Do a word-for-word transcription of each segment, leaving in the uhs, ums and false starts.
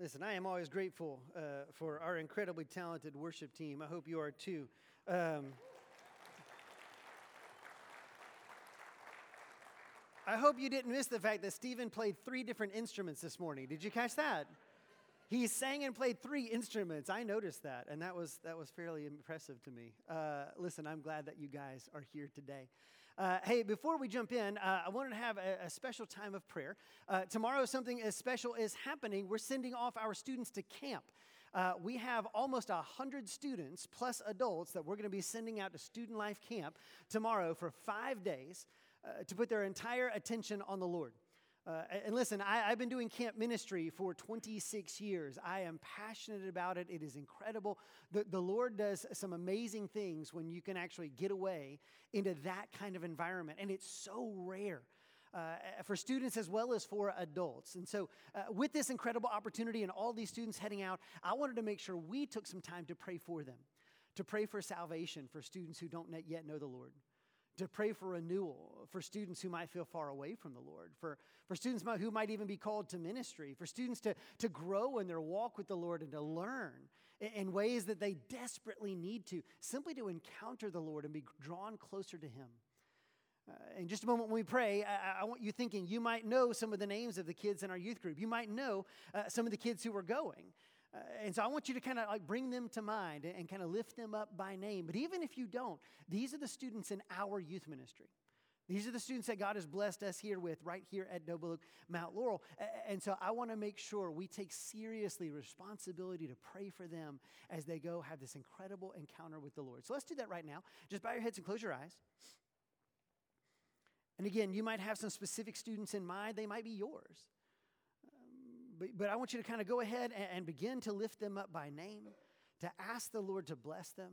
Listen, I am always grateful uh, for our incredibly talented worship team. I hope you are too. Um, I hope you didn't miss the fact that Stephen played three different instruments this morning. Did you catch that? He sang and played three instruments. I noticed that, and that was that was fairly impressive to me. Uh, listen, I'm glad that you guys are here today. Uh, hey, before we jump in, uh, I wanted to have a, a special time of prayer. Uh, tomorrow, something as special is happening. We're sending off our students to camp. Uh, we have almost one hundred students plus adults that we're going to be sending out to Student Life Camp tomorrow for five days uh, to put their entire attention on the Lord. Uh, and listen, I, I've been doing camp ministry for twenty-six years. I am passionate about it. It is incredible. The, the Lord does some amazing things when you can actually get away into that kind of environment. And it's so rare uh, for students as well as for adults. And so uh, with this incredible opportunity and all these students heading out, I wanted to make sure we took some time to pray for them, to pray for salvation for students who don't yet know the Lord, to pray for renewal for students who might feel far away from the Lord, for, for students who might even be called to ministry, for students to, to grow in their walk with the Lord and to learn in, in ways that they desperately need to, simply to encounter the Lord and be drawn closer to Him. Uh, in just a moment when we pray, I, I want you thinking you might know some of the names of the kids in our youth group. You might know uh, some of the kids who are going. Uh, and so I want you to kind of like bring them to mind and, and kind of lift them up by name. But even if you don't, these are the students in our youth ministry. These are the students that God has blessed us here with right here at Noble Oak, Mount Laurel. Uh, and so I want to make sure we take seriously responsibility to pray for them as they go have this incredible encounter with the Lord. So let's do that right now. Just bow your heads and close your eyes. And again, you might have some specific students in mind. They might be yours. But, but I want you to kind of go ahead and, and begin to lift them up by name, to ask the Lord to bless them,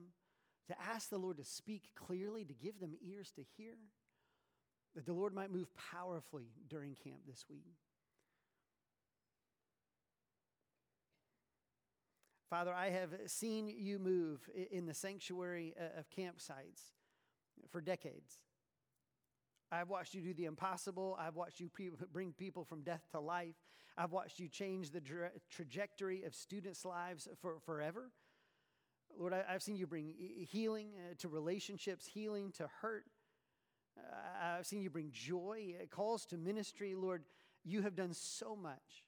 to ask the Lord to speak clearly, to give them ears to hear, that the Lord might move powerfully during camp this week. Father, I have seen you move in the sanctuary of campsites for decades. I've watched you do the impossible. I've watched you pre- bring people from death to life. I've watched you change the tra- trajectory of students' lives for forever. Lord, I, I've seen you bring e- healing uh, to relationships, healing to hurt. Uh, I've seen you bring joy, uh, calls to ministry. Lord, you have done so much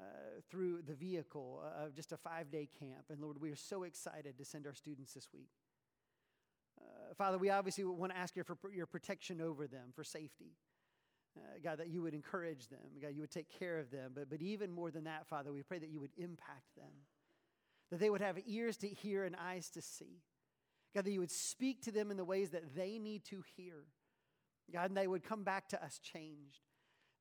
uh, through the vehicle of just a five-day camp. And Lord, we are so excited to send our students this week. Uh, Father, we obviously want to ask you for pr- your protection over them, for safety. Uh, God, that you would encourage them. God, you would take care of them. But, but even more than that, Father, we pray that you would impact them, that they would have ears to hear and eyes to see. God, that you would speak to them in the ways that they need to hear. God, and they would come back to us changed.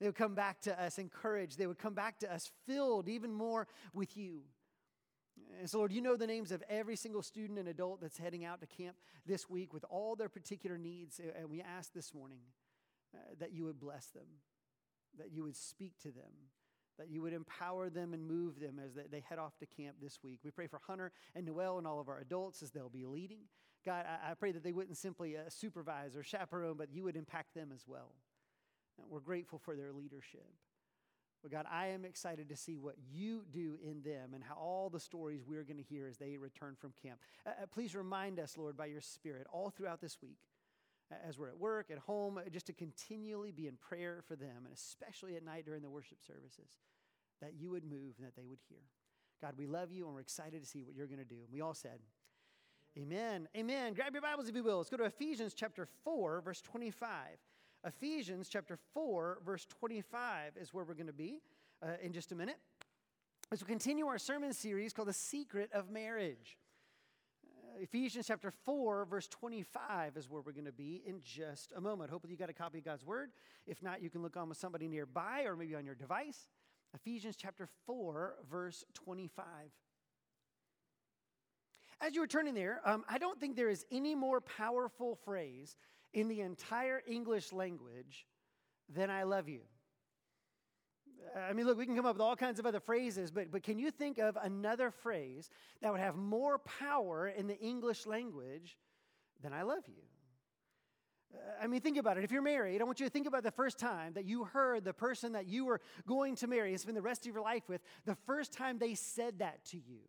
They would come back to us encouraged. They would come back to us filled even more with you. And so, Lord, you know the names of every single student and adult that's heading out to camp this week with all their particular needs. And we ask this morning uh, that you would bless them, that you would speak to them, that you would empower them and move them as they, they head off to camp this week. We pray for Hunter and Noel and all of our adults as they'll be leading. God, I, I pray that they wouldn't simply uh, supervise or chaperone, but you would impact them as well. And we're grateful for their leadership. But God, I am excited to see what you do in them and how all the stories we're going to hear as they return from camp. Uh, please remind us, Lord, by your Spirit all throughout this week, uh, as we're at work, at home, uh, just to continually be in prayer for them, and especially at night during the worship services, that you would move and that they would hear. God, we love you, and we're excited to see what you're going to do. And we all said, amen. Amen. Grab your Bibles if you will. Let's go to Ephesians chapter four, verse twenty-five. Ephesians chapter four, verse twenty-five is where we're going to be uh, in just a minute, as we continue our sermon series called The Secret of Marriage. Uh, Ephesians chapter four, verse twenty-five is where we're going to be in just a moment. Hopefully you got a copy of God's Word. If not, you can look on with somebody nearby or maybe on your device. Ephesians chapter four, verse twenty-five. As you were turning there, um, I don't think there is any more powerful phrase in the entire English language, then I love you. I mean, look, we can come up with all kinds of other phrases, but, but can you think of another phrase that would have more power in the English language than I love you? I mean, think about it. If you're married, I want you to think about the first time that you heard the person that you were going to marry, spend the rest of your life with, the first time they said that to you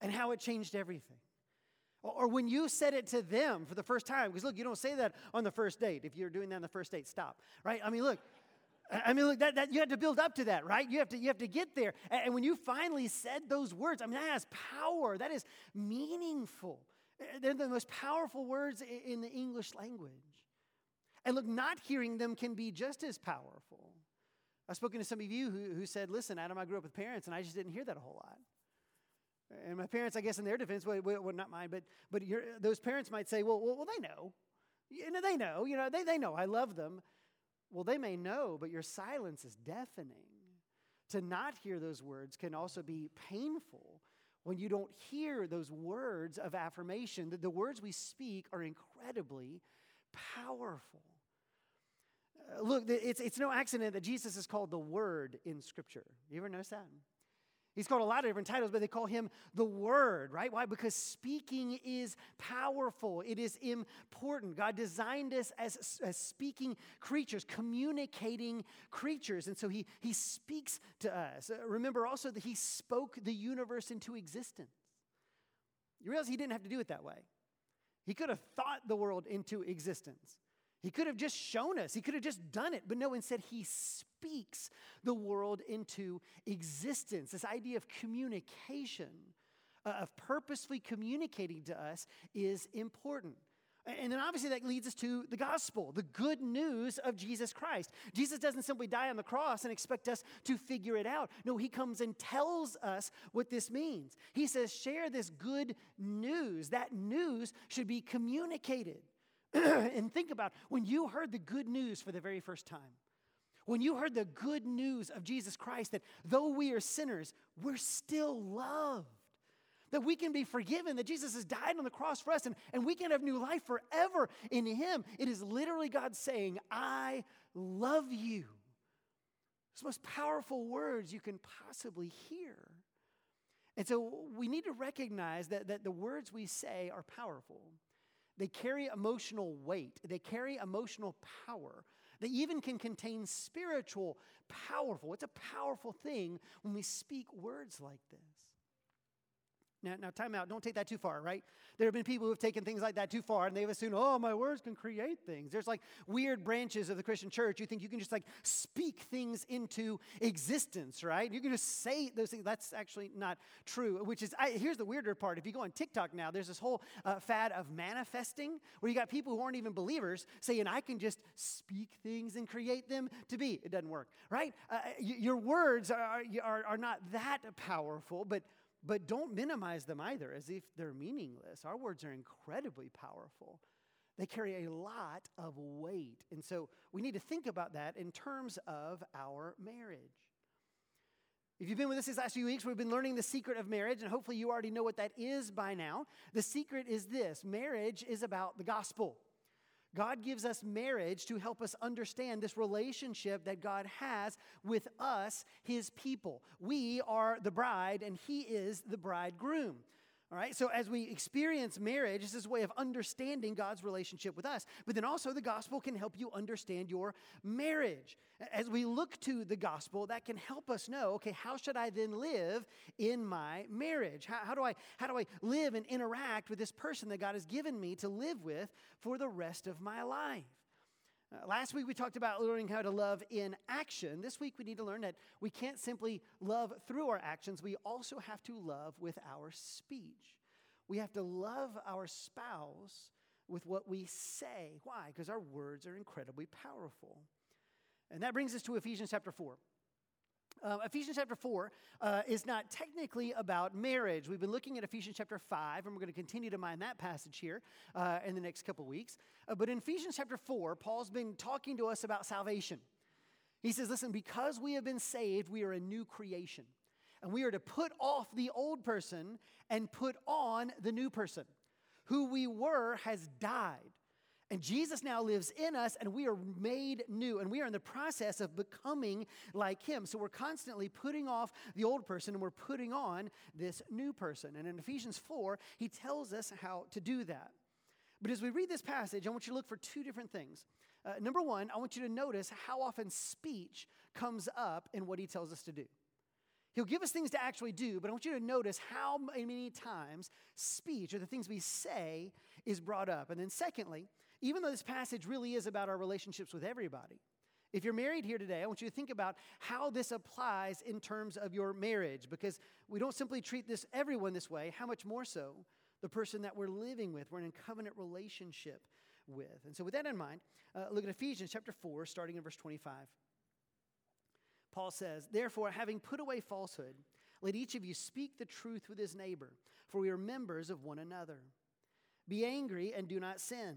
and how it changed everything. Or when you said it to them for the first time, because look, you don't say that on the first date. If you're doing that on the first date, stop, right? I mean, look, I mean, look, that, that you have to build up to that, right? You have to, you have to get there. And when you finally said those words, I mean, that has power. That is meaningful. They're the most powerful words in the English language. And look, not hearing them can be just as powerful. I've spoken to some of you who, who said, listen, Adam, I grew up with parents, and I just didn't hear that a whole lot. And my parents, I guess, in their defense, well, well not mine, but but your, those parents might say, well, well, well, they know. You know, they know. You know, they they know. I love them. Well, they may know, but your silence is deafening. To not hear those words can also be painful when you don't hear those words of affirmation. The, the words we speak are incredibly powerful. Uh, look, the, it's it's no accident that Jesus is called the Word in Scripture. You ever notice that? He's called a lot of different titles, but they call him the Word, right? Why? Because speaking is powerful. It is important. God designed us as, as speaking creatures, communicating creatures. And so he, he speaks to us. Remember also that he spoke the universe into existence. You realize he didn't have to do it that way. He could have thought the world into existence. He could have just shown us. He could have just done it. But no, instead he speaks the world into existence. This idea of communication, uh, of purposefully communicating to us is important. And then obviously that leads us to the gospel, the good news of Jesus Christ. Jesus doesn't simply die on the cross and expect us to figure it out. No, he comes and tells us what this means. He says, share this good news. That news should be communicated. And think about when you heard the good news for the very first time, when you heard the good news of Jesus Christ, that though we are sinners, we're still loved, that we can be forgiven, that Jesus has died on the cross for us, and, and we can have new life forever in him. It is literally God saying, I love you. It's the most powerful words you can possibly hear. And so we need to recognize that, that the words we say are powerful. They carry emotional weight. They carry emotional power. They even can contain spiritual powerful. It's a powerful thing when we speak words like this. Now, now, time out. Don't take that too far, right? There have been people who have taken things like that too far, and they've assumed, oh, my words can create things. There's like weird branches of the Christian church. You think you can just like speak things into existence, right? You can just say those things. That's actually not true, which is, I, here's the weirder part. If you go on TikTok now, there's this whole uh, fad of manifesting, where you got people who aren't even believers saying, I can just speak things and create them to be. It doesn't work, right? Uh, y- your words are, are, are not that powerful, but But don't minimize them either as if they're meaningless. Our words are incredibly powerful. They carry a lot of weight. And so we need to think about that in terms of our marriage. If you've been with us these last few weeks, we've been learning the secret of marriage, and hopefully you already know what that is by now. The secret is this: marriage is about the gospel. God gives us marriage to help us understand this relationship that God has with us, his people. We are the bride, and he is the bridegroom. All right, so as we experience marriage, this is a way of understanding God's relationship with us. But then also the gospel can help you understand your marriage. As we look to the gospel, that can help us know, okay, how should I then live in my marriage? How, how do I how do I live and interact with this person that God has given me to live with for the rest of my life? Uh, last week we talked about learning how to love in action. This week we need to learn that we can't simply love through our actions. We also have to love with our speech. We have to love our spouse with what we say. Why? Because our words are incredibly powerful. And that brings us to Ephesians chapter four. Uh, Ephesians chapter four uh, is not technically about marriage. We've been looking at Ephesians chapter five, and we're going to continue to mine that passage here uh, in the next couple of weeks. Uh, but in Ephesians chapter four, Paul's been talking to us about salvation. He says, listen, because we have been saved, we are a new creation. And we are to put off the old person and put on the new person. Who we were has died. And Jesus now lives in us, and we are made new, and we are in the process of becoming like him. So we're constantly putting off the old person, and we're putting on this new person. And in Ephesians four, he tells us how to do that. But as we read this passage, I want you to look for two different things. Uh, number one, I want you to notice how often speech comes up in what he tells us to do. He'll give us things to actually do, but I want you to notice how many times speech, or the things we say, is brought up. And then secondly, even though this passage really is about our relationships with everybody, if you're married here today, I want you to think about how this applies in terms of your marriage, because we don't simply treat this everyone this way. How much more so the person that we're living with, we're in a covenant relationship with. And so with that in mind, uh, look at Ephesians chapter four, starting in verse twenty-five. Paul says, "Therefore, having put away falsehood, let each of you speak the truth with his neighbor, for we are members of one another. Be angry and do not sin.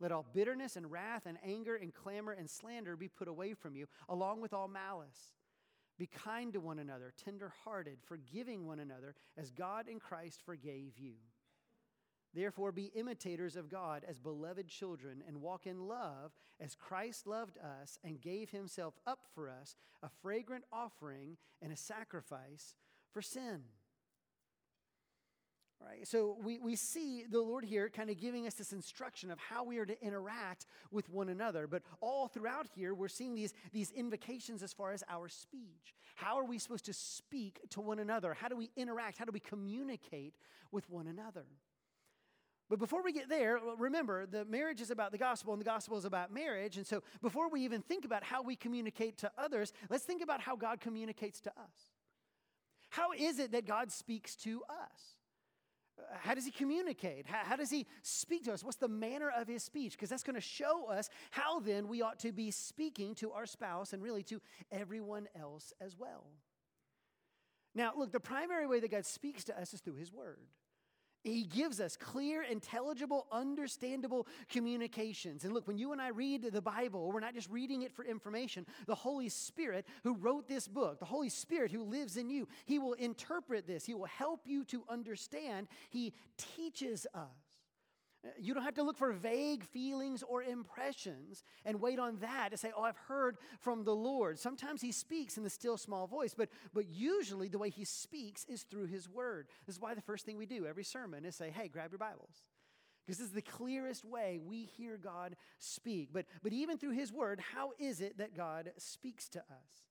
Let all bitterness and wrath and anger and clamor and slander be put away from you, along with all malice. Be kind to one another, tender-hearted, forgiving one another, as God in Christ forgave you. Therefore, be imitators of God as beloved children, and walk in love as Christ loved us and gave himself up for us, a fragrant offering and a sacrifice for sin." All right, so we, we see the Lord here kind of giving us this instruction of how we are to interact with one another. But all throughout here, we're seeing these, these invocations as far as our speech. How are we supposed to speak to one another? How do we interact? How do we communicate with one another? But before we get there, remember, the marriage is about the gospel and the gospel is about marriage. And so before we even think about how we communicate to others, let's think about how God communicates to us. How is it that God speaks to us? How does he communicate? How, how does he speak to us? What's the manner of his speech? Because that's going to show us how then we ought to be speaking to our spouse and really to everyone else as well. Now, look, the primary way that God speaks to us is through his word. He gives us clear, intelligible, understandable communications. And look, when you and I read the Bible, we're not just reading it for information. The Holy Spirit who wrote this book, the Holy Spirit who lives in you, he will interpret this. He will help you to understand. He teaches us. You don't have to look for vague feelings or impressions and wait on that to say, oh, I've heard from the Lord. Sometimes he speaks in the still small voice, but, but usually the way he speaks is through his word. This is why the first thing we do every sermon is say, hey, grab your Bibles. Because this is the clearest way we hear God speak. But, but even through his word, how is it that God speaks to us?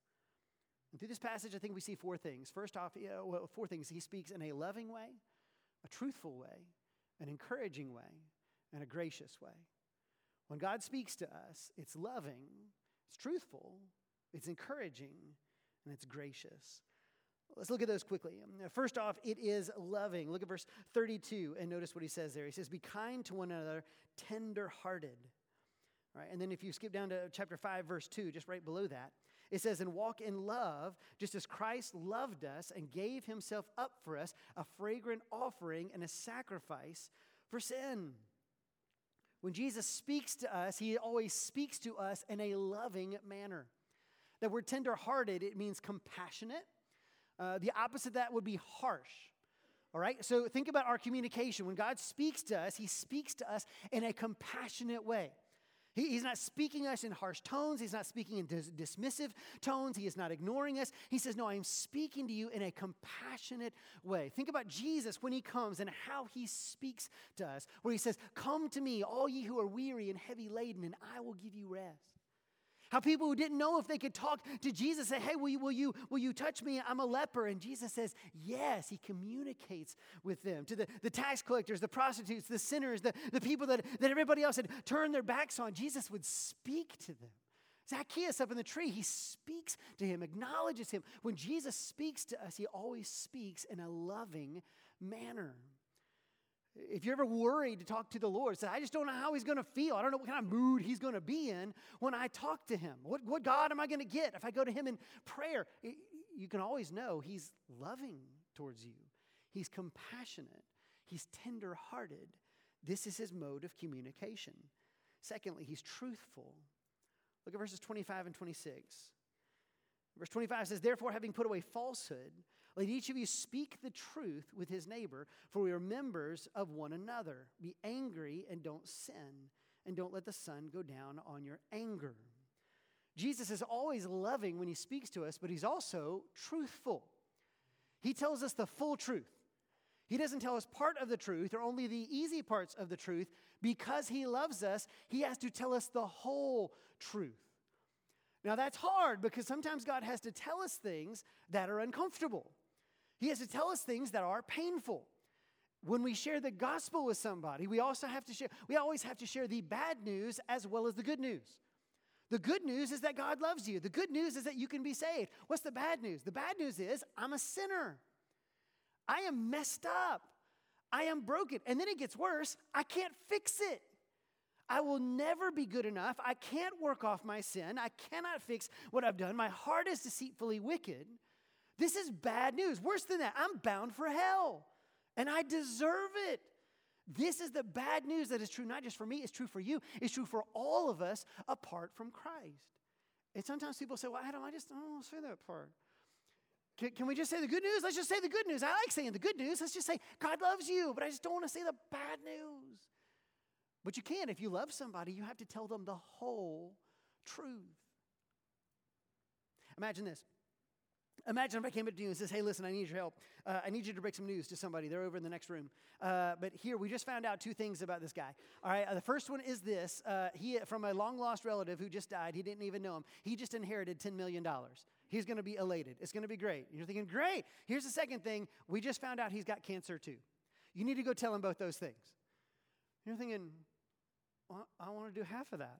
And through this passage, I think we see four things. First off, you know, well, four things. He speaks in a loving way, a truthful way, an encouraging way, and a gracious way. When God speaks to us, it's loving, it's truthful, it's encouraging, and it's gracious. Let's look at those quickly. First off, it is loving. Look at verse thirty-two and notice what he says there. He says, "Be kind to one another, tender-hearted." All right, and then if you skip down to chapter five, verse two, just right below that, it says, "And walk in love, just as Christ loved us and gave himself up for us, a fragrant offering and a sacrifice for sin." When Jesus speaks to us, he always speaks to us in a loving manner. That word tender-hearted, it means compassionate. Uh, the opposite of that would be harsh. All right, so think about our communication. When God speaks to us, he speaks to us in a compassionate way. He's not speaking us in harsh tones. He's not speaking in dis- dismissive tones. He is not ignoring us. He says, no, I'm speaking to you in a compassionate way. Think about Jesus when he comes and how he speaks to us, where he says, "Come to me, all ye who are weary and heavy laden, and I will give you rest." How people who didn't know if they could talk to Jesus say, "Hey, will you, will you, will you touch me? I'm a leper." And Jesus says, yes. He communicates with them. To the, the tax collectors, the prostitutes, the sinners, the, the people that, that everybody else had turned their backs on, Jesus would speak to them. Zacchaeus up in the tree, he speaks to him, acknowledges him. When Jesus speaks to us, he always speaks in a loving manner. If you're ever worried to talk to the Lord, say, I just don't know how he's going to feel. I don't know what kind of mood he's going to be in when I talk to him. What, what God am I going to get if I go to him in prayer? You can always know he's loving towards you. He's compassionate. He's tender-hearted. This is his mode of communication. Secondly, he's truthful. Look at verses twenty-five and twenty-six. Verse twenty-five says, therefore, having put away falsehood, let each of you speak the truth with his neighbor, for we are members of one another. Be angry and don't sin, and don't let the sun go down on your anger. Jesus is always loving when he speaks to us, but he's also truthful. He tells us the full truth. He doesn't tell us part of the truth or only the easy parts of the truth. Because he loves us, he has to tell us the whole truth. Now, that's hard because sometimes God has to tell us things that are uncomfortable. He has to tell us things that are painful. When we share the gospel with somebody, we also have to share, we always have to share the bad news as well as the good news. The good news is that God loves you. The good news is that you can be saved. What's the bad news? The bad news is I'm a sinner. I am messed up. I am broken. And then it gets worse. I can't fix it. I will never be good enough. I can't work off my sin. I cannot fix what I've done. My heart is deceitfully wicked. This is bad news. Worse than that, I'm bound for hell, and I deserve it. This is the bad news that is true, not just for me, it's true for you. It's true for all of us apart from Christ. And sometimes people say, well, Adam, I just I don't want to say that part. Can, can we just say the good news? Let's just say the good news. I like saying the good news. Let's just say God loves you, but I just don't want to say the bad news. But you can. If you love somebody, you have to tell them the whole truth. Imagine this. Imagine if I came up to you and says, hey, listen, I need your help. Uh, I need you to break some news to somebody. They're over in the next room. Uh, but here, we just found out two things about this guy. All right, uh, the first one is this. Uh, he, from a long-lost relative who just died, he didn't even know him. He just inherited ten million dollars. He's going to be elated. It's going to be great. And you're thinking, great. Here's the second thing. We just found out he's got cancer, too. You need to go tell him both those things. You're thinking, well, I want to do half of that.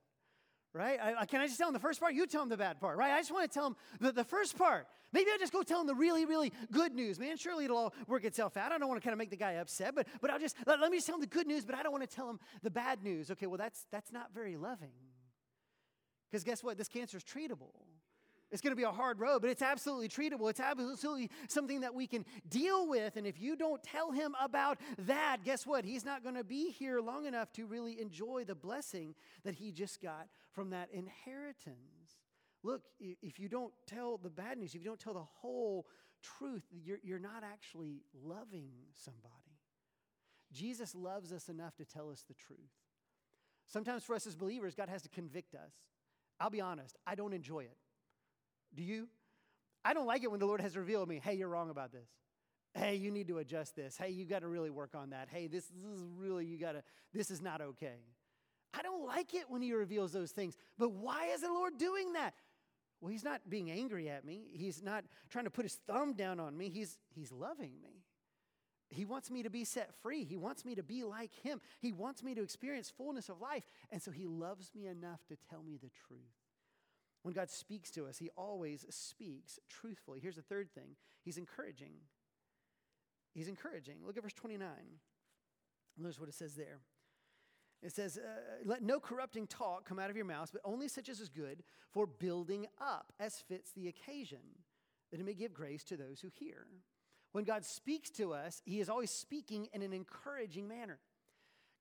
Right? I, I, can I just tell them the first part? You tell them the bad part, right? I just want to tell them the, the first part. Maybe I'll just go tell them the really, really good news. Man, surely it'll all work itself out. I don't want to kind of make the guy upset, but but I'll just, let, let me just tell them the good news, but I don't want to tell them the bad news. Okay, well, that's that's not very loving. Because guess what? This cancer is treatable. It's going to be a hard road, but it's absolutely treatable. It's absolutely something that we can deal with. And if you don't tell him about that, guess what? He's not going to be here long enough to really enjoy the blessing that he just got from that inheritance. Look, if you don't tell the bad news, if you don't tell the whole truth, you're, you're not actually loving somebody. Jesus loves us enough to tell us the truth. Sometimes for us as believers, God has to convict us. I'll be honest, I don't enjoy it. Do you? I don't like it when the Lord has revealed to me, hey, you're wrong about this. Hey, you need to adjust this. Hey, you got to really work on that. Hey, this, this is really, you got to, this is not okay. I don't like it when he reveals those things. But why is the Lord doing that? Well, he's not being angry at me. He's not trying to put his thumb down on me. He's, he's loving me. He wants me to be set free. He wants me to be like him. He wants me to experience fullness of life. And so he loves me enough to tell me the truth. When God speaks to us, he always speaks truthfully. Here's the third thing. He's encouraging. He's encouraging. Look at verse twenty-nine. Notice what it says there. It says, uh, let no corrupting talk come out of your mouths, but only such as is good for building up as fits the occasion, that it may give grace to those who hear. When God speaks to us, he is always speaking in an encouraging manner.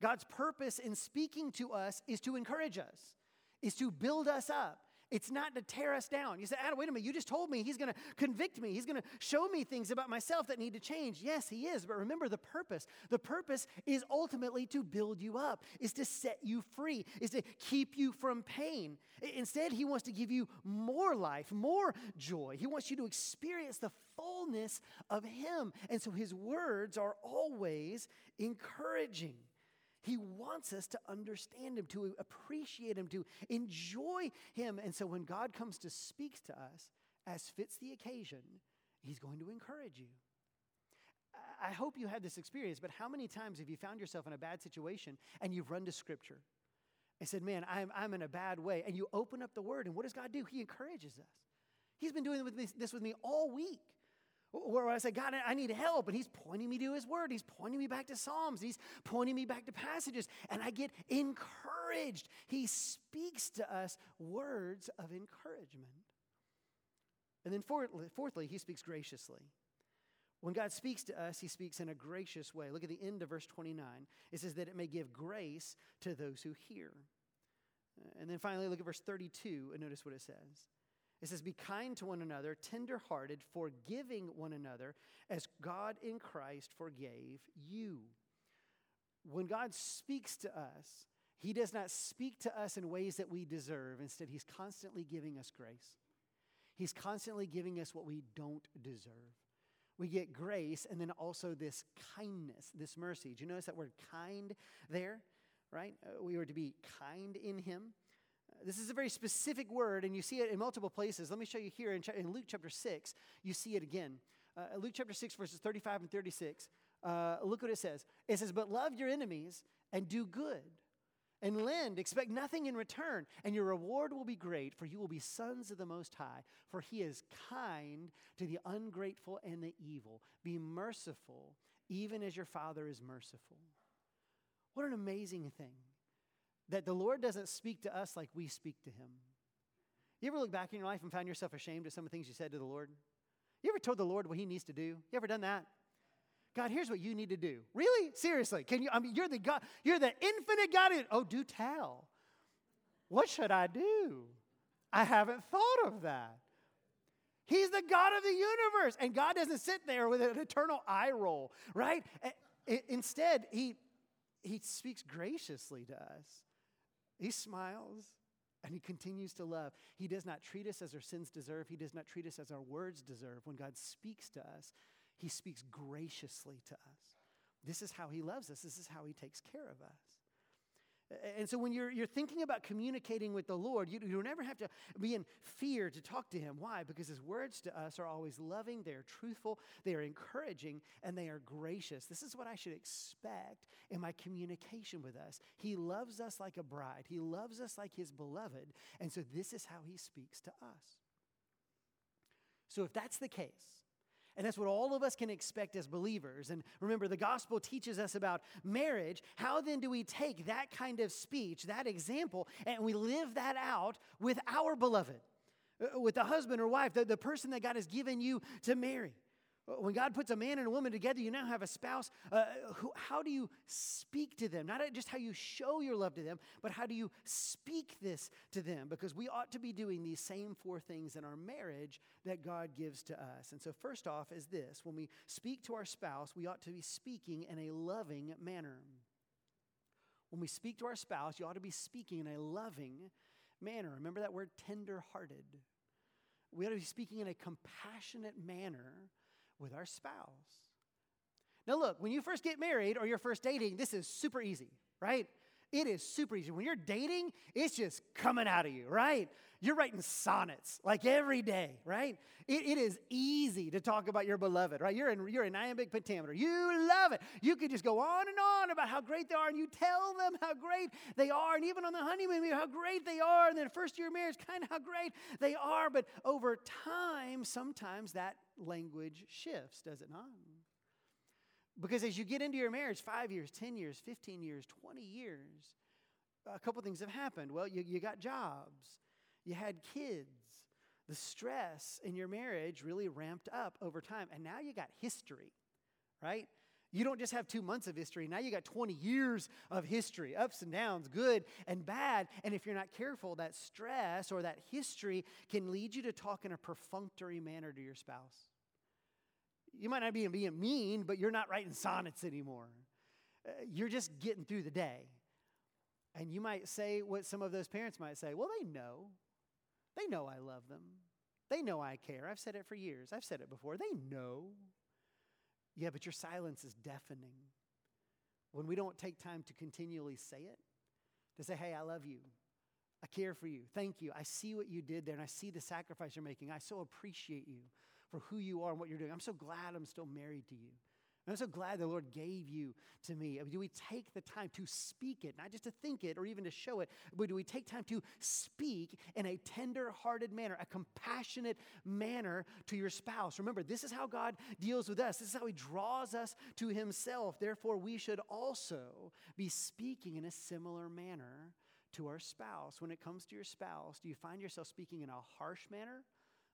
God's purpose in speaking to us is to encourage us, is to build us up. It's not to tear us down. You say, Adam, wait a minute, you just told me he's going to convict me. He's going to show me things about myself that need to change. Yes, he is, but remember the purpose. The purpose is ultimately to build you up, is to set you free, is to keep you from pain. Instead, he wants to give you more life, more joy. He wants you to experience the fullness of him. And so his words are always encouraging. He wants us to understand him, to appreciate him, to enjoy him. And so when God comes to speak to us, as fits the occasion, he's going to encourage you. I hope you had this experience, but how many times have you found yourself in a bad situation and you've run to Scripture and said, man, I'm, I'm in a bad way. And you open up the Word, and what does God do? He encourages us. He's been doing this with me all week. Where I say, God, I need help, and he's pointing me to his word. He's pointing me back to Psalms. He's pointing me back to passages, and I get encouraged. He speaks to us words of encouragement. And then fourthly, he speaks graciously. When God speaks to us, he speaks in a gracious way. Look at the end of verse twenty-nine. It says that it may give grace to those who hear. And then finally, look at verse thirty-two and notice what it says. It says, be kind to one another, tenderhearted, forgiving one another, as God in Christ forgave you. When God speaks to us, he does not speak to us in ways that we deserve. Instead, he's constantly giving us grace. He's constantly giving us what we don't deserve. We get grace and then also this kindness, this mercy. Do you notice that word kind there, right? Uh, we were to be kind in him. This is a very specific word, and you see it in multiple places. Let me show you here in, ch- in Luke chapter six. You see it again. Uh, Luke chapter six, verses thirty-five and thirty-six. Uh, look what it says. It says, but love your enemies and do good and lend. Expect nothing in return, and your reward will be great, for you will be sons of the Most High. For he is kind to the ungrateful and the evil. Be merciful, even as your Father is merciful. What an amazing thing. That the Lord doesn't speak to us like we speak to him. You ever look back in your life and found yourself ashamed of some of the things you said to the Lord? You ever told the Lord what he needs to do? You ever done that? God, here's what you need to do. Really? Seriously? Can you? I mean, you're the God. You're the infinite God. Oh, do tell. What should I do? I haven't thought of that. He's the God of the universe, and God doesn't sit there with an eternal eye roll, right? Instead, he he speaks graciously to us. He smiles, and he continues to love. He does not treat us as our sins deserve. He does not treat us as our words deserve. When God speaks to us, he speaks graciously to us. This is how he loves us. This is how he takes care of us. And so when you're, you're thinking about communicating with the Lord, you, you never have to be in fear to talk to him. Why? Because his words to us are always loving, they're truthful, they're encouraging, and they are gracious. This is what I should expect in my communication with us. He loves us like a bride. He loves us like his beloved. And so this is how he speaks to us. So if that's the case, and that's what all of us can expect as believers. And remember, the gospel teaches us about marriage. How then do we take that kind of speech, that example, and we live that out with our beloved, with the husband or wife, the, the person that God has given you to marry? When God puts a man and a woman together, you now have a spouse. Uh, who, how do you speak to them? Not just how you show your love to them, but how do you speak this to them? Because we ought to be doing these same four things in our marriage that God gives to us. And so first off is this. When we speak to our spouse, we ought to be speaking in a loving manner. When we speak to our spouse, you ought to be speaking in a loving manner. Remember that word, tender-hearted. We ought to be speaking in a compassionate manner with our spouse. Now look, when you first get married or you're first dating, this is super easy, right? It is super easy. When you're dating, it's just coming out of you, right? You're writing sonnets like every day, right? It, it is easy to talk about your beloved, right? You're in you're in iambic pentameter. You love it. You could just go on and on about how great they are, and you tell them how great they are, and even on the honeymoon, how great they are, and then first year of marriage, kind of how great they are. But over time, sometimes that language shifts, does it not? Because as you get into your marriage, five years, ten years, fifteen years, twenty years, a couple things have happened. Well, you, you got jobs. You had kids. The stress in your marriage really ramped up over time. And now you got history, right? You don't just have two months of history. Now you got twenty years of history, ups and downs, good and bad. And if you're not careful, that stress or that history can lead you to talk in a perfunctory manner to your spouse. You might not be being mean, but you're not writing sonnets anymore. Uh, you're just getting through the day. And you might say what some of those parents might say. Well, they know. They know I love them. They know I care. I've said it for years. I've said it before. They know. Yeah, but your silence is deafening. When we don't take time to continually say it, to say, hey, I love you. I care for you. Thank you. I see what you did there, and I see the sacrifice you're making. I so appreciate you for who you are and what you're doing. I'm so glad I'm still married to you. And I'm so glad the Lord gave you to me. I mean, do we take the time to speak it, not just to think it or even to show it, but do we take time to speak in a tender-hearted manner, a compassionate manner to your spouse? Remember, this is how God deals with us. This is how he draws us to himself. Therefore, we should also be speaking in a similar manner to our spouse. When it comes to your spouse, do you find yourself speaking in a harsh manner?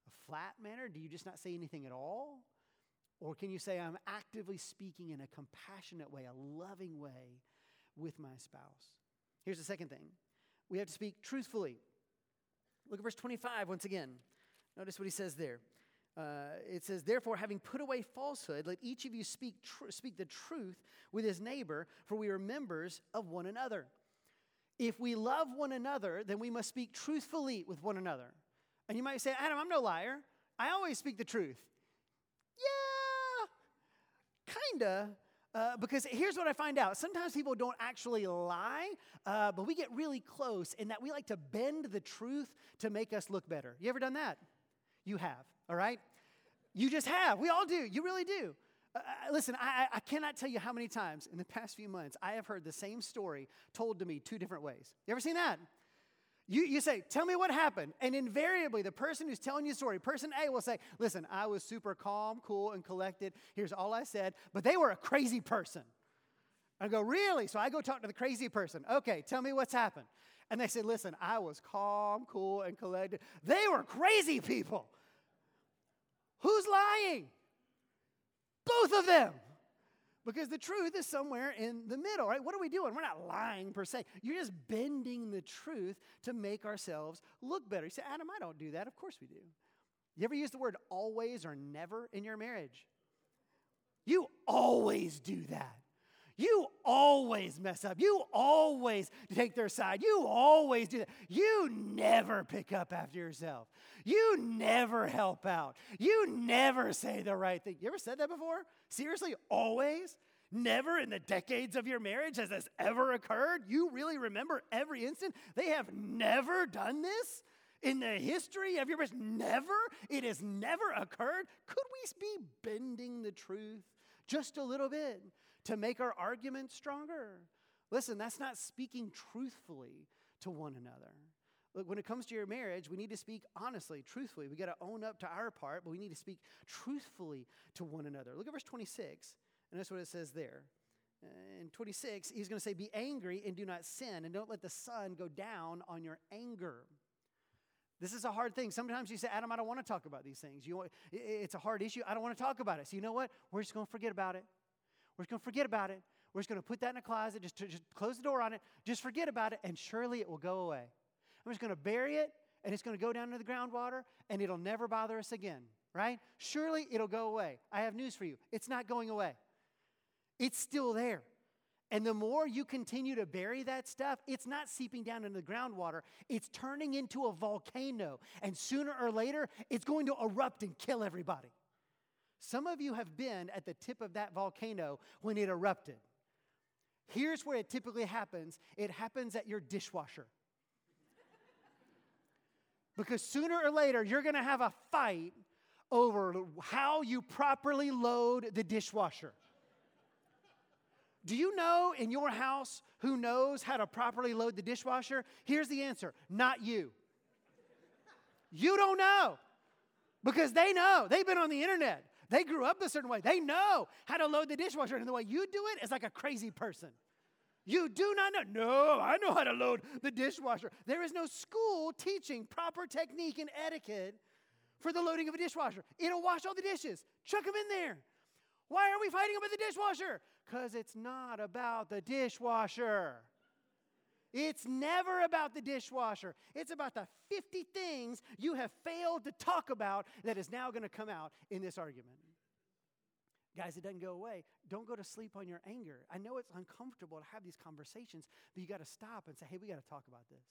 A flat manner? Do you just not say anything at all? Or can you say, I'm actively speaking in a compassionate way, a loving way with my spouse? Here's the second thing. We have to speak truthfully. Look at verse twenty-five once again. Notice what he says there. Uh, it says, therefore, having put away falsehood, let each of you speak tr- speak the truth with his neighbor, for we are members of one another. If we love one another, then we must speak truthfully with one another. And you might say, Adam, I'm no liar. I always speak the truth. Yeah, kinda. Uh, because here's what I find out. Sometimes people don't actually lie, uh, but we get really close in that we like to bend the truth to make us look better. You ever done that? You have, all right? You just have. We all do. You really do. Uh, listen, I, I cannot tell you how many times in the past few months I have heard the same story told to me two different ways. You ever seen that? You you say, tell me what happened. And invariably, the person who's telling you the story, person A, will say, listen, I was super calm, cool, and collected. Here's all I said. But they were a crazy person. I go, really? So I go talk to the crazy person. Okay, tell me what's happened. And they say, listen, I was calm, cool, and collected. They were crazy people. Who's lying? Both of them. Because the truth is somewhere in the middle, right? What are we doing? We're not lying per se. You're just bending the truth to make ourselves look better. You say, Adam, I don't do that. Of course we do. You ever use the word always or never in your marriage? You always do that. You always mess up. You always take their side. You always do that. You never pick up after yourself. You never help out. You never say the right thing. You ever said that before? Seriously? Always? Never in the decades of your marriage has this ever occurred? You really remember every instant? They have never done this in the history of your marriage? Never? It has never occurred? Could we be bending the truth just a little bit to make our argument stronger? Listen, that's not speaking truthfully to one another. Look, when it comes to your marriage, we need to speak honestly, truthfully. We got to own up to our part, but we need to speak truthfully to one another. Look at verse twenty-six, and that's what it says there. In twenty-six, he's going to say, be angry and do not sin, and don't let the sun go down on your anger. This is a hard thing. Sometimes you say, Adam, I don't want to talk about these things. You want, it's a hard issue. I don't want to talk about it. So you know what? We're just going to forget about it. We're just going to forget about it. We're just going to put that in a closet. Just, just close the door on it. Just forget about it, and surely it will go away. I'm just going to bury it, and it's going to go down into the groundwater, and it'll never bother us again, right? Surely it'll go away. I have news for you. It's not going away. It's still there. And the more you continue to bury that stuff, it's not seeping down into the groundwater. It's turning into a volcano. And sooner or later, it's going to erupt and kill everybody. Some of you have been at the tip of that volcano when it erupted. Here's where it typically happens. It happens at your dishwasher. Because sooner or later, you're going to have a fight over how you properly load the dishwasher. Do you know in your house who knows how to properly load the dishwasher? Here's the answer. Not you. You don't know because they know. They've been on the internet. They grew up a certain way. They know how to load the dishwasher. And the way you do it is like a crazy person. You do not know. No, I know how to load the dishwasher. There is no school teaching proper technique and etiquette for the loading of a dishwasher. It'll wash all the dishes. Chuck them in there. Why are we fighting about the dishwasher? Because it's not about the dishwasher. It's never about the dishwasher. It's about the fifty things you have failed to talk about that is now going to come out in this argument. Guys, it doesn't go away. Don't go to sleep on your anger. I know it's uncomfortable to have these conversations, but you got to stop and say, hey, we got to talk about this.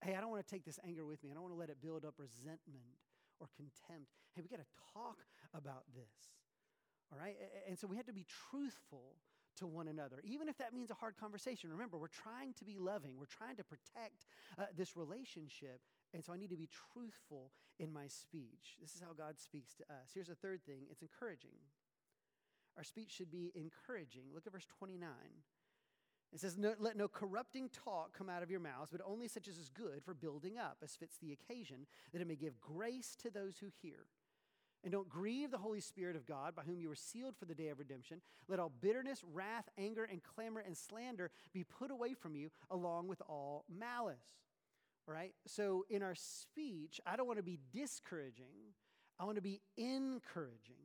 Hey, I don't want to take this anger with me. I don't want to let it build up resentment or contempt. Hey, we got to talk about this. All right? And so we have to be truthful to one another, even if that means a hard conversation. Remember, we're trying to be loving. We're trying to protect uh, this relationship, and so I need to be truthful in my speech. This is how God speaks to us. Here's the third thing. It's encouraging. Our speech should be encouraging. Look at verse twenty-nine. It says, no, let no corrupting talk come out of your mouths, but only such as is good for building up, as fits the occasion, that it may give grace to those who hear. And don't grieve the Holy Spirit of God, by whom you were sealed for the day of redemption. Let all bitterness, wrath, anger, and clamor, and slander be put away from you, along with all malice. All right? So in our speech, I don't want to be discouraging. I want to be encouraging.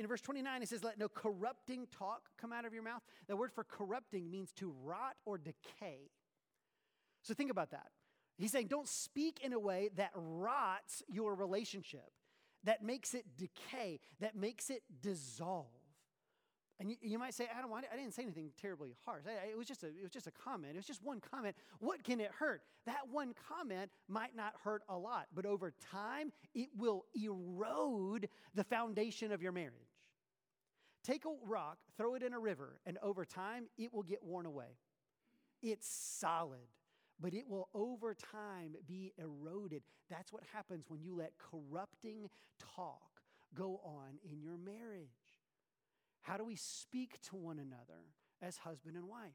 In verse twenty-nine, it says, let no corrupting talk come out of your mouth. The word for corrupting means to rot or decay. So think about that. He's saying don't speak in a way that rots your relationship, that makes it decay, that makes it dissolve. And you, you might say, I don't want. I didn't say anything terribly harsh. I, it was just a. It was just a comment. It was just one comment. What can it hurt? That one comment might not hurt a lot, but over time, it will erode the foundation of your marriage. Take a rock, throw it in a river, and over time, it will get worn away. It's solid, but it will over time be eroded. That's what happens when you let corrupting talk go on in your marriage. How do we speak to one another as husband and wife?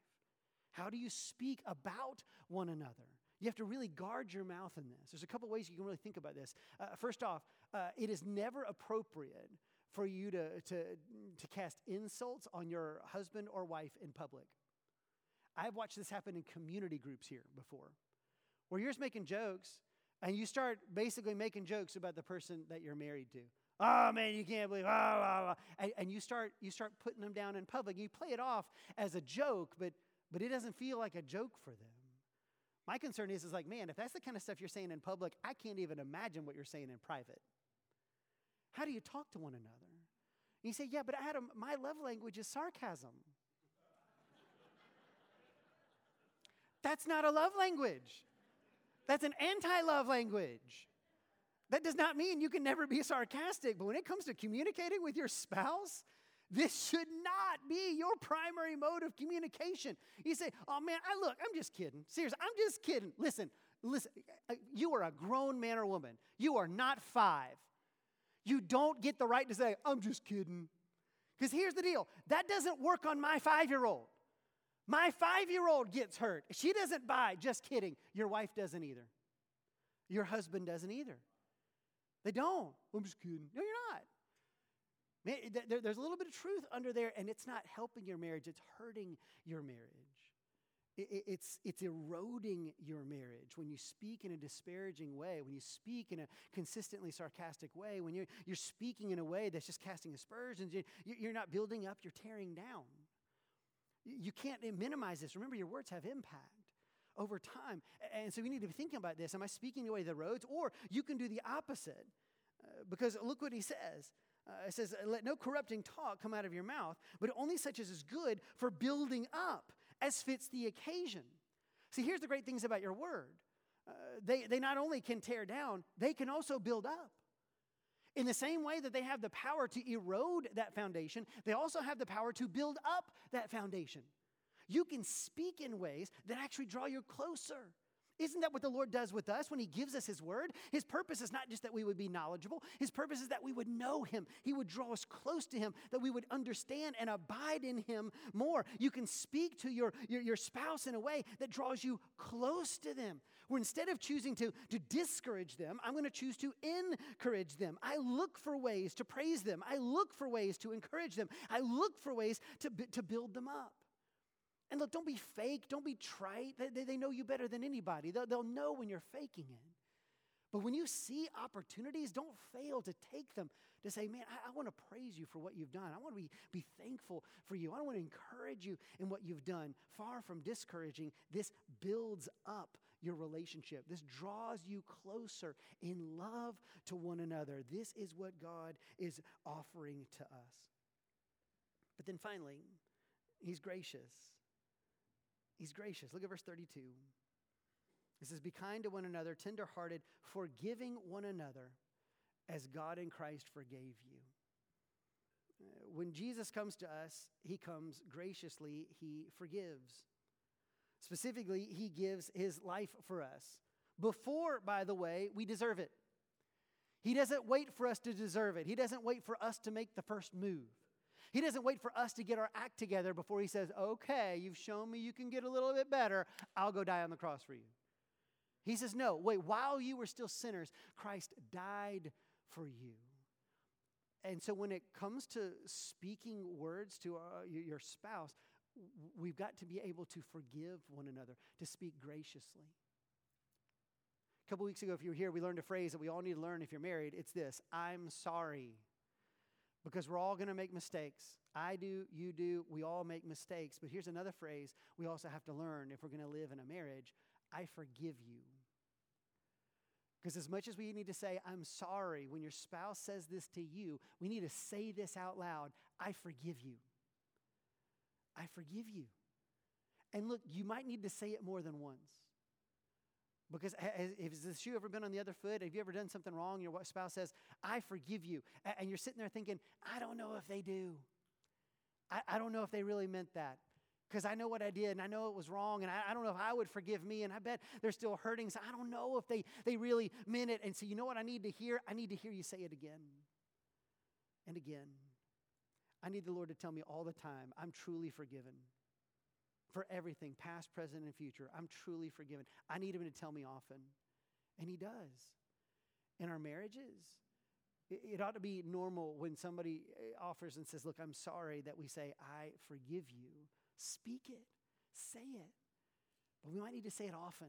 How do you speak about one another? You have to really guard your mouth in this. There's a couple ways you can really think about this. Uh, first off, uh, it is never appropriate for you to, to, to cast insults on your husband or wife in public. I've watched this happen in community groups here before, where you're just making jokes, and you start basically making jokes about the person that you're married to. Oh, man, you can't believe, blah, blah, blah. And, and you start you start putting them down in public. You play it off as a joke, but but it doesn't feel like a joke for them. My concern is, is like, man, if that's the kind of stuff you're saying in public, I can't even imagine what you're saying in private. How do you talk to one another? And you say, yeah, but Adam, my love language is sarcasm. That's not a love language. That's an anti-love language. That does not mean you can never be sarcastic, but when it comes to communicating with your spouse, this should not be your primary mode of communication. You say, oh, man, I look, I'm just kidding. Seriously, I'm just kidding. Listen, listen, you are a grown man or woman. You are not five. You don't get the right to say, I'm just kidding. Because here's the deal. That doesn't work on my five-year-old. My five-year-old gets hurt. She doesn't buy, just kidding. Your wife doesn't either. Your husband doesn't either. They don't. I'm just kidding. No, you're not. Man, th- there, there's a little bit of truth under there, and it's not helping your marriage. It's hurting your marriage. It, it, it's, it's eroding your marriage. When you speak in a disparaging way, when you speak in a consistently sarcastic way, when you're, you're speaking in a way that's just casting aspersions, you, you're not building up, you're tearing down. You can't minimize this. Remember, your words have impact over time. And so we need to be thinking about this. Am I speaking away the roads? Or you can do the opposite. Uh, because look what he says. Uh, it says, let no corrupting talk come out of your mouth, but only such as is good for building up as fits the occasion. See, here's the great things about your word. Uh, they, they not only can tear down, they can also build up. In the same way that they have the power to erode that foundation, they also have the power to build up that foundation. You can speak in ways that actually draw you closer. Isn't that what the Lord does with us when he gives us his word? His purpose is not just that we would be knowledgeable. His purpose is that we would know him. He would draw us close to him, that we would understand and abide in him more. You can speak to your, your, your spouse in a way that draws you close to them, where instead of choosing to, to discourage them, I'm going to choose to encourage them. I look for ways to praise them. I look for ways to encourage them. I look for ways to, to build them up. And look, don't be fake. Don't be trite. They, they, they know you better than anybody. They'll, they'll know when you're faking it. But when you see opportunities, don't fail to take them, to say, man, I, I want to praise you for what you've done. I want to be, be thankful for you. I want to encourage you in what you've done. Far from discouraging, this builds up your relationship. This draws you closer in love to one another. This is what God is offering to us. But then finally, he's gracious. He's gracious. Look at verse thirty-two. It says, be kind to one another, tenderhearted, forgiving one another as God in Christ forgave you. Uh, when Jesus comes to us, he comes graciously. He forgives. Specifically, he gives his life for us. Before, by the way, we deserve it. He doesn't wait for us to deserve it. He doesn't wait for us to make the first move. He doesn't wait for us to get our act together before he says, okay, you've shown me you can get a little bit better. I'll go die on the cross for you. He says, no, wait, while you were still sinners, Christ died for you. And so when it comes to speaking words to our, your spouse, we've got to be able to forgive one another, to speak graciously. A couple weeks ago, if you were here, we learned a phrase that we all need to learn if you're married. It's this: I'm sorry. Because we're all going to make mistakes. I do, you do, we all make mistakes. But here's another phrase we also have to learn if we're going to live in a marriage. I forgive you. Because as much as we need to say, I'm sorry, when your spouse says this to you, we need to say this out loud. I forgive you. I forgive you. And look, you might need to say it more than once. Because has the shoe ever been on the other foot? Have you ever done something wrong? Your spouse says, I forgive you. And you're sitting there thinking, I don't know if they do. I, I don't know if they really meant that. Because I know what I did, and I know it was wrong, and I, I don't know if I would forgive me, and I bet they're still hurting, so I don't know if they, they really meant it. And so you know what I need to hear? I need to hear you say it again and again. I need the Lord to tell me all the time, I'm truly forgiven for everything, past, present, and future. I'm truly forgiven. I need him to tell me often, and he does in our marriages. It, it ought to be normal when somebody offers and says, look, I'm sorry, that we say, I forgive you. Speak it, say it, but we might need to say it often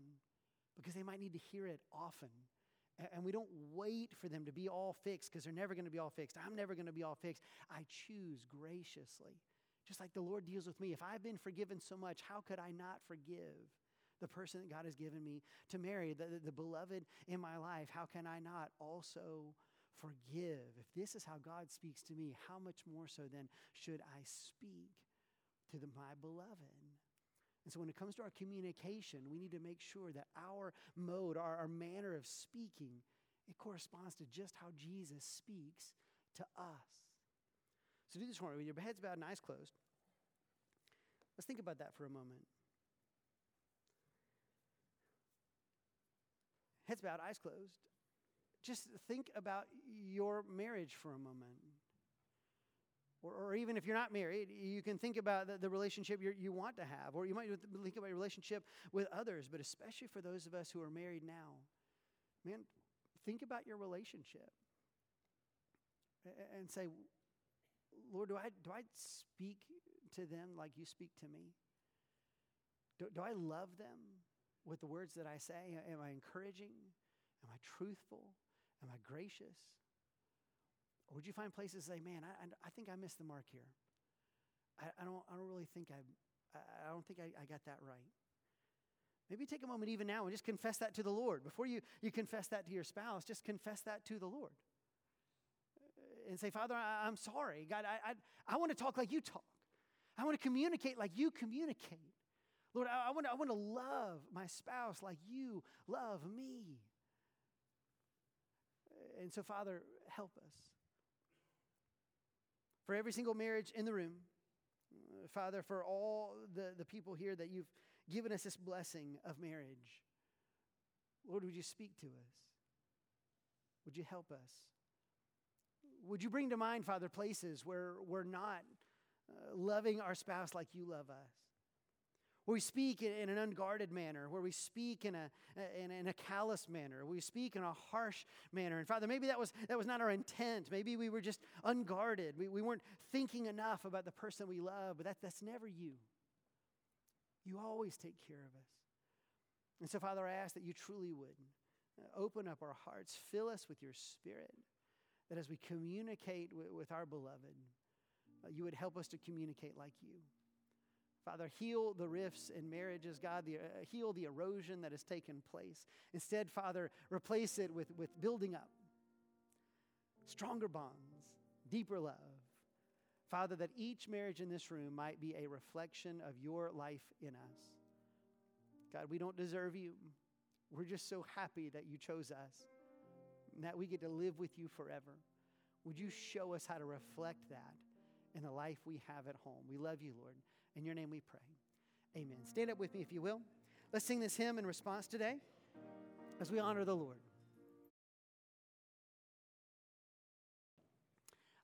because they might need to hear it often. A- and we don't wait for them to be all fixed because they're never going to be all fixed. I'm never going to be all fixed. I choose graciously, just like the Lord deals with me. If I've been forgiven so much, how could I not forgive the person that God has given me to marry, the, the, the beloved in my life? How can I not also forgive? If this is how God speaks to me, how much more so then should I speak to the, my beloved? And so when it comes to our communication, we need to make sure that our mode, our, our manner of speaking, it corresponds to just how Jesus speaks to us. So do this for me. With your heads bowed and eyes closed, let's think about that for a moment. Heads bowed, eyes closed. Just think about your marriage for a moment. Or, or even if you're not married, you can think about the, the relationship you're, you want to have. Or you might think about your relationship with others. But especially for those of us who are married now, man, think about your relationship. And say, Lord, do I do I speak to them like you speak to me? Do, do I love them with the words that I say? Am I encouraging? Am I truthful? Am I gracious? Or would you find places that say, man, I, I, I think I missed the mark here. I, I don't I don't really think I I don't think I, I got that right. Maybe take a moment even now and just confess that to the Lord. Before you, you confess that to your spouse, just confess that to the Lord. And say, Father, I, I'm sorry. God, I, I I want to talk like you talk. I want to communicate like you communicate. Lord, I, I want I want to love my spouse like you love me. And so, Father, help us. For every single marriage in the room, Father, for all the, the people here that you've given us this blessing of marriage, Lord, would you speak to us? Would you help us? Would you bring to mind, Father, places where we're not uh, loving our spouse like you love us? Where we speak in, in an unguarded manner, where we speak in a in, in a callous manner, we speak in a harsh manner. And Father, maybe that was that was not our intent. Maybe we were just unguarded. We we weren't thinking enough about the person we love, but that, that's never you. You always take care of us. And so, Father, I ask that you truly would open up our hearts, fill us with your Spirit, that as we communicate w- with our beloved, uh, you would help us to communicate like you. Father, heal the rifts in marriages, God. The, uh, heal the erosion that has taken place. Instead, Father, replace it with, with building up stronger bonds, deeper love. Father, that each marriage in this room might be a reflection of your life in us. God, we don't deserve you. We're just so happy that you chose us and that we get to live with you forever. Would you show us how to reflect that in the life we have at home? We love you, Lord. In your name we pray. Amen. Stand up with me if you will. Let's sing this hymn in response today as we honor the Lord.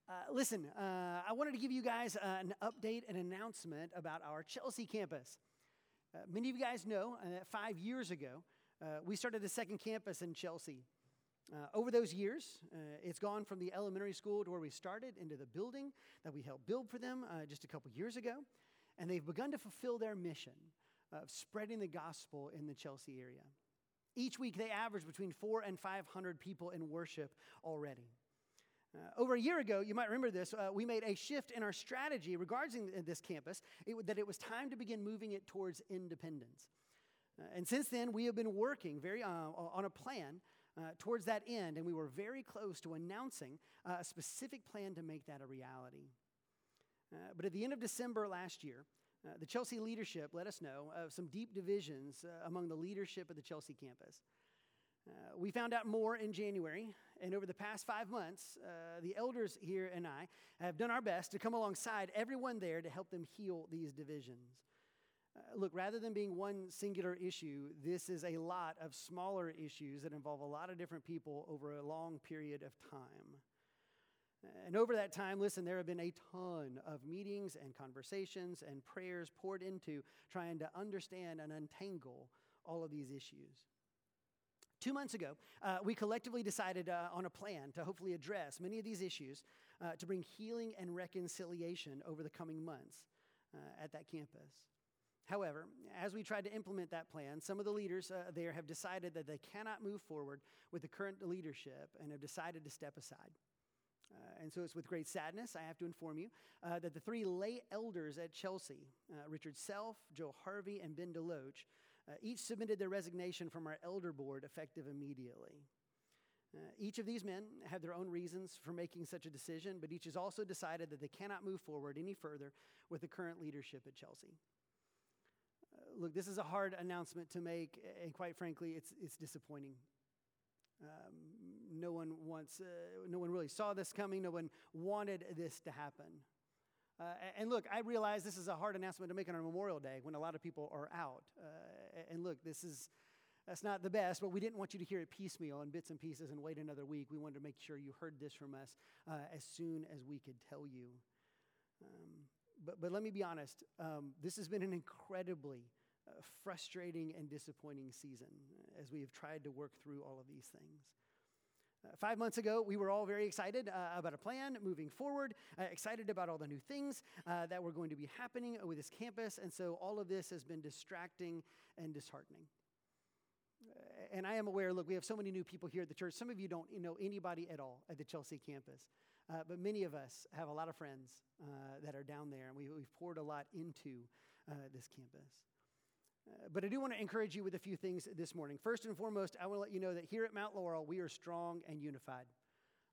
Uh, listen, uh, I wanted to give you guys uh, an update, an announcement about our Chelsea campus. Uh, many of you guys know that uh, five years ago, uh, we started a second campus in Chelsea. Uh, over those years, uh, it's gone from the elementary school to where we started into the building that we helped build for them uh, just a couple years ago. And they've begun to fulfill their mission of spreading the gospel in the Chelsea area. Each week, they average between four hundred and five hundred people in worship already. Uh, over a year ago, you might remember this, uh, we made a shift in our strategy regarding this campus, it, that it was time to begin moving it towards independence. Uh, and since then, we have been working very uh, on a plan uh, towards that end, and we were very close to announcing uh, a specific plan to make that a reality. Uh, but at the end of December last year, uh, the Chelsea leadership let us know of some deep divisions uh, among the leadership of the Chelsea campus. Uh, we found out more in January, and over the past five months, uh, the elders here and I have done our best to come alongside everyone there to help them heal these divisions. Uh, look, rather than being one singular issue, this is a lot of smaller issues that involve a lot of different people over a long period of time. And over that time, listen, there have been a ton of meetings and conversations and prayers poured into trying to understand and untangle all of these issues. Two months ago, uh, we collectively decided uh, on a plan to hopefully address many of these issues uh, to bring healing and reconciliation over the coming months uh, at that campus. However, as we tried to implement that plan, some of the leaders uh, there have decided that they cannot move forward with the current leadership and have decided to step aside. Uh, and so it's with great sadness I have to inform you uh, that the three lay elders at Chelsea, uh, Richard Self, Joe Harvey, and Ben DeLoach, Uh, each submitted their resignation from our elder board effective immediately. Uh, each of these men have their own reasons for making such a decision, but each has also decided that they cannot move forward any further with the current leadership at Chelsea. Uh, look, this is a hard announcement to make, and quite frankly, it's it's disappointing. Um, no one wants, uh, no one really saw this coming. No one wanted this to happen. Uh, and look, I realize this is a hard announcement to make on our Memorial Day when a lot of people are out. Uh, and look, this is that's not the best, but we didn't want you to hear it piecemeal in bits and pieces and wait another week. We wanted to make sure you heard this from us uh, as soon as we could tell you. Um, but, but let me be honest. Um, this has been an incredibly uh, frustrating and disappointing season as we have tried to work through all of these things. Uh, five months ago, we were all very excited uh, about a plan moving forward, uh, excited about all the new things uh, that were going to be happening with this campus, and so all of this has been distracting and disheartening. Uh, and I am aware, look, we have so many new people here at the church. Some of you don't know anybody at all at the Chelsea campus, uh, but many of us have a lot of friends uh, that are down there, and we, we've poured a lot into uh, this campus. Uh, but I do want to encourage you with a few things this morning. First and foremost, I want to let you know that here at Mount Laurel, we are strong and unified.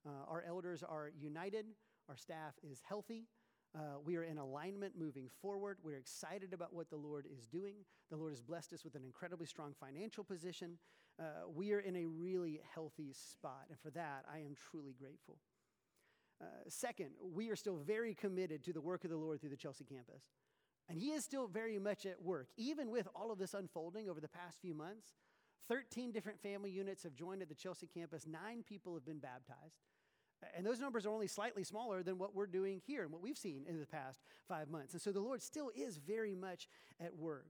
Uh, our elders are united. Our staff is healthy. Uh, we are in alignment moving forward. We're excited about what the Lord is doing. The Lord has blessed us with an incredibly strong financial position. Uh, we are in a really healthy spot. And for that, I am truly grateful. Uh, second, we are still very committed to the work of the Lord through the Chelsea campus. And he is still very much at work. Even with all of this unfolding over the past few months, thirteen different family units have joined at the Chelsea campus. Nine people have been baptized. And those numbers are only slightly smaller than what we're doing here and what we've seen in the past five months. And so the Lord still is very much at work.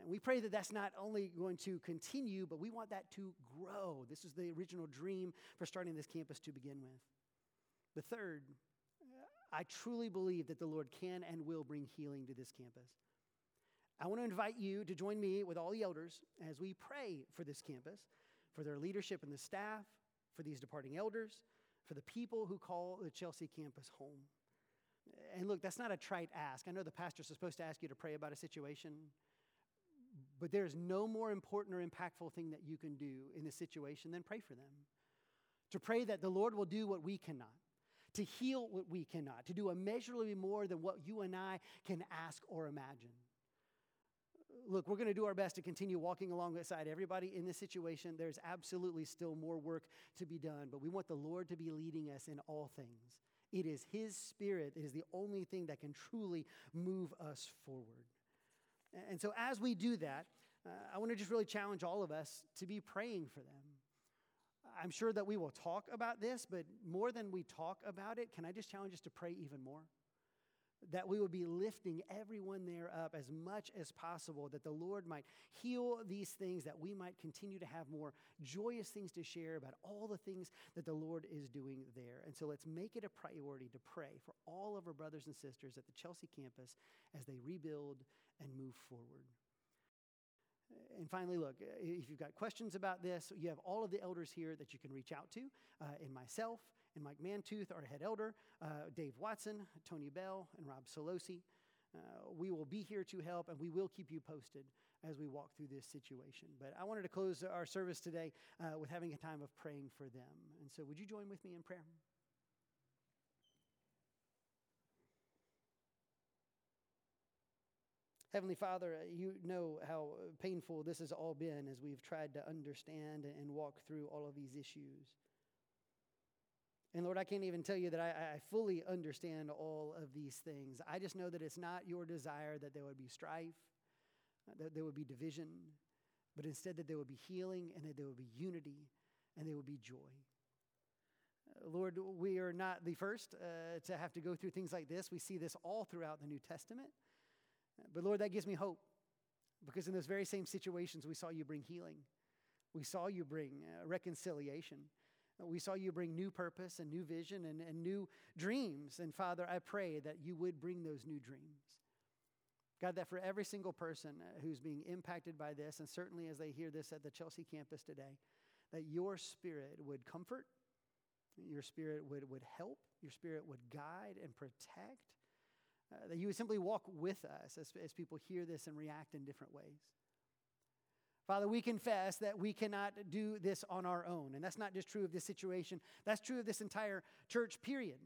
And we pray that that's not only going to continue, but we want that to grow. This is the original dream for starting this campus to begin with. The third, I truly believe that the Lord can and will bring healing to this campus. I want to invite you to join me with all the elders as we pray for this campus, for their leadership and the staff, for these departing elders, for the people who call the Chelsea campus home. And look, that's not a trite ask. I know the pastor's supposed to ask you to pray about a situation, but there's no more important or impactful thing that you can do in this situation than pray for them. To pray that the Lord will do what we cannot, to heal what we cannot, to do immeasurably more than what you and I can ask or imagine. Look, we're going to do our best to continue walking alongside everybody in this situation. There's absolutely still more work to be done, but we want the Lord to be leading us in all things. It is his Spirit that is the only thing that can truly move us forward. And so as we do that, uh, I want to just really challenge all of us to be praying for them. I'm sure that we will talk about this, but more than we talk about it, can I just challenge us to pray even more? That we will be lifting everyone there up as much as possible, that the Lord might heal these things, that we might continue to have more joyous things to share about all the things that the Lord is doing there. And so let's make it a priority to pray for all of our brothers and sisters at the Chelsea campus as they rebuild and move forward. And finally, look, if you've got questions about this, you have all of the elders here that you can reach out to, uh, and myself, and Mike Mantooth, our head elder, uh, Dave Watson, Tony Bell, and Rob Solosi. Uh, we will be here to help, and we will keep you posted as we walk through this situation. But I wanted to close our service today uh, with having a time of praying for them. And so would you join with me in prayer? Heavenly Father, you know how painful this has all been as we've tried to understand and walk through all of these issues. And Lord, I can't even tell you that I, I fully understand all of these things. I just know that it's not your desire that there would be strife, that there would be division, but instead that there would be healing and that there would be unity and there would be joy. Lord, we are not the first uh, to have to go through things like this. We see this all throughout the New Testament. But Lord, that gives me hope, because in those very same situations, we saw you bring healing. We saw you bring uh, reconciliation. We saw you bring new purpose and new vision and, and new dreams. And Father, I pray that you would bring those new dreams. God, that for every single person who's being impacted by this, and certainly as they hear this at the Chelsea campus today, that your spirit would comfort, your spirit would, would help, your spirit would guide and protect, uh, that you would simply walk with us as, as people hear this and react in different ways. Father, we confess that we cannot do this on our own. And that's not just true of this situation. That's true of this entire church period.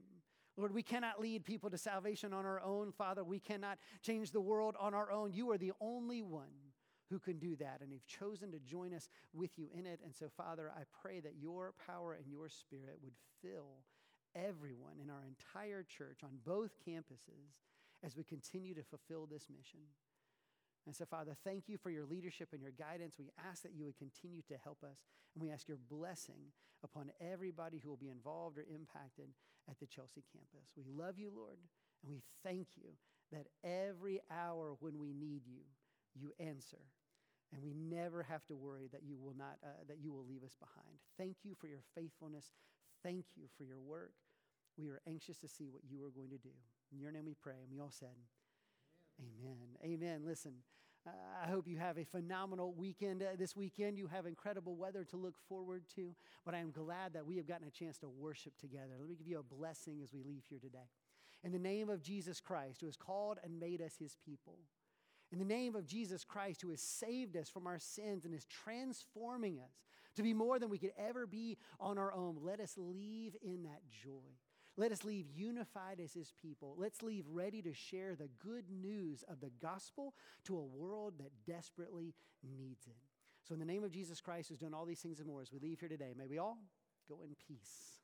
Lord, we cannot lead people to salvation on our own. Father, we cannot change the world on our own. You are the only one who can do that. And you've chosen to join us with you in it. And so, Father, I pray that your power and your spirit would fill everyone in our entire church on both campuses as we continue to fulfill this mission. And so, Father, thank you for your leadership and your guidance. We ask that you would continue to help us. And we ask your blessing upon everybody who will be involved or impacted at the Chelsea campus. We love you, Lord, and we thank you that every hour when we need you, you answer. And we never have to worry that you will not, uh, that you will leave us behind. Thank you for your faithfulness. Thank you for your work. We are anxious to see what you are going to do. In your name we pray. And we all said, Amen. Amen. Listen, uh, I hope you have a phenomenal weekend. Uh, this weekend, you have incredible weather to look forward to, but I am glad that we have gotten a chance to worship together. Let me give you a blessing as we leave here today. In the name of Jesus Christ, who has called and made us his people. In the name of Jesus Christ, who has saved us from our sins and is transforming us to be more than we could ever be on our own, let us leave in that joy. Let us leave unified as his people. Let's leave ready to share the good news of the gospel to a world that desperately needs it. So in the name of Jesus Christ, who's done all these things and more, as we leave here today, may we all go in peace.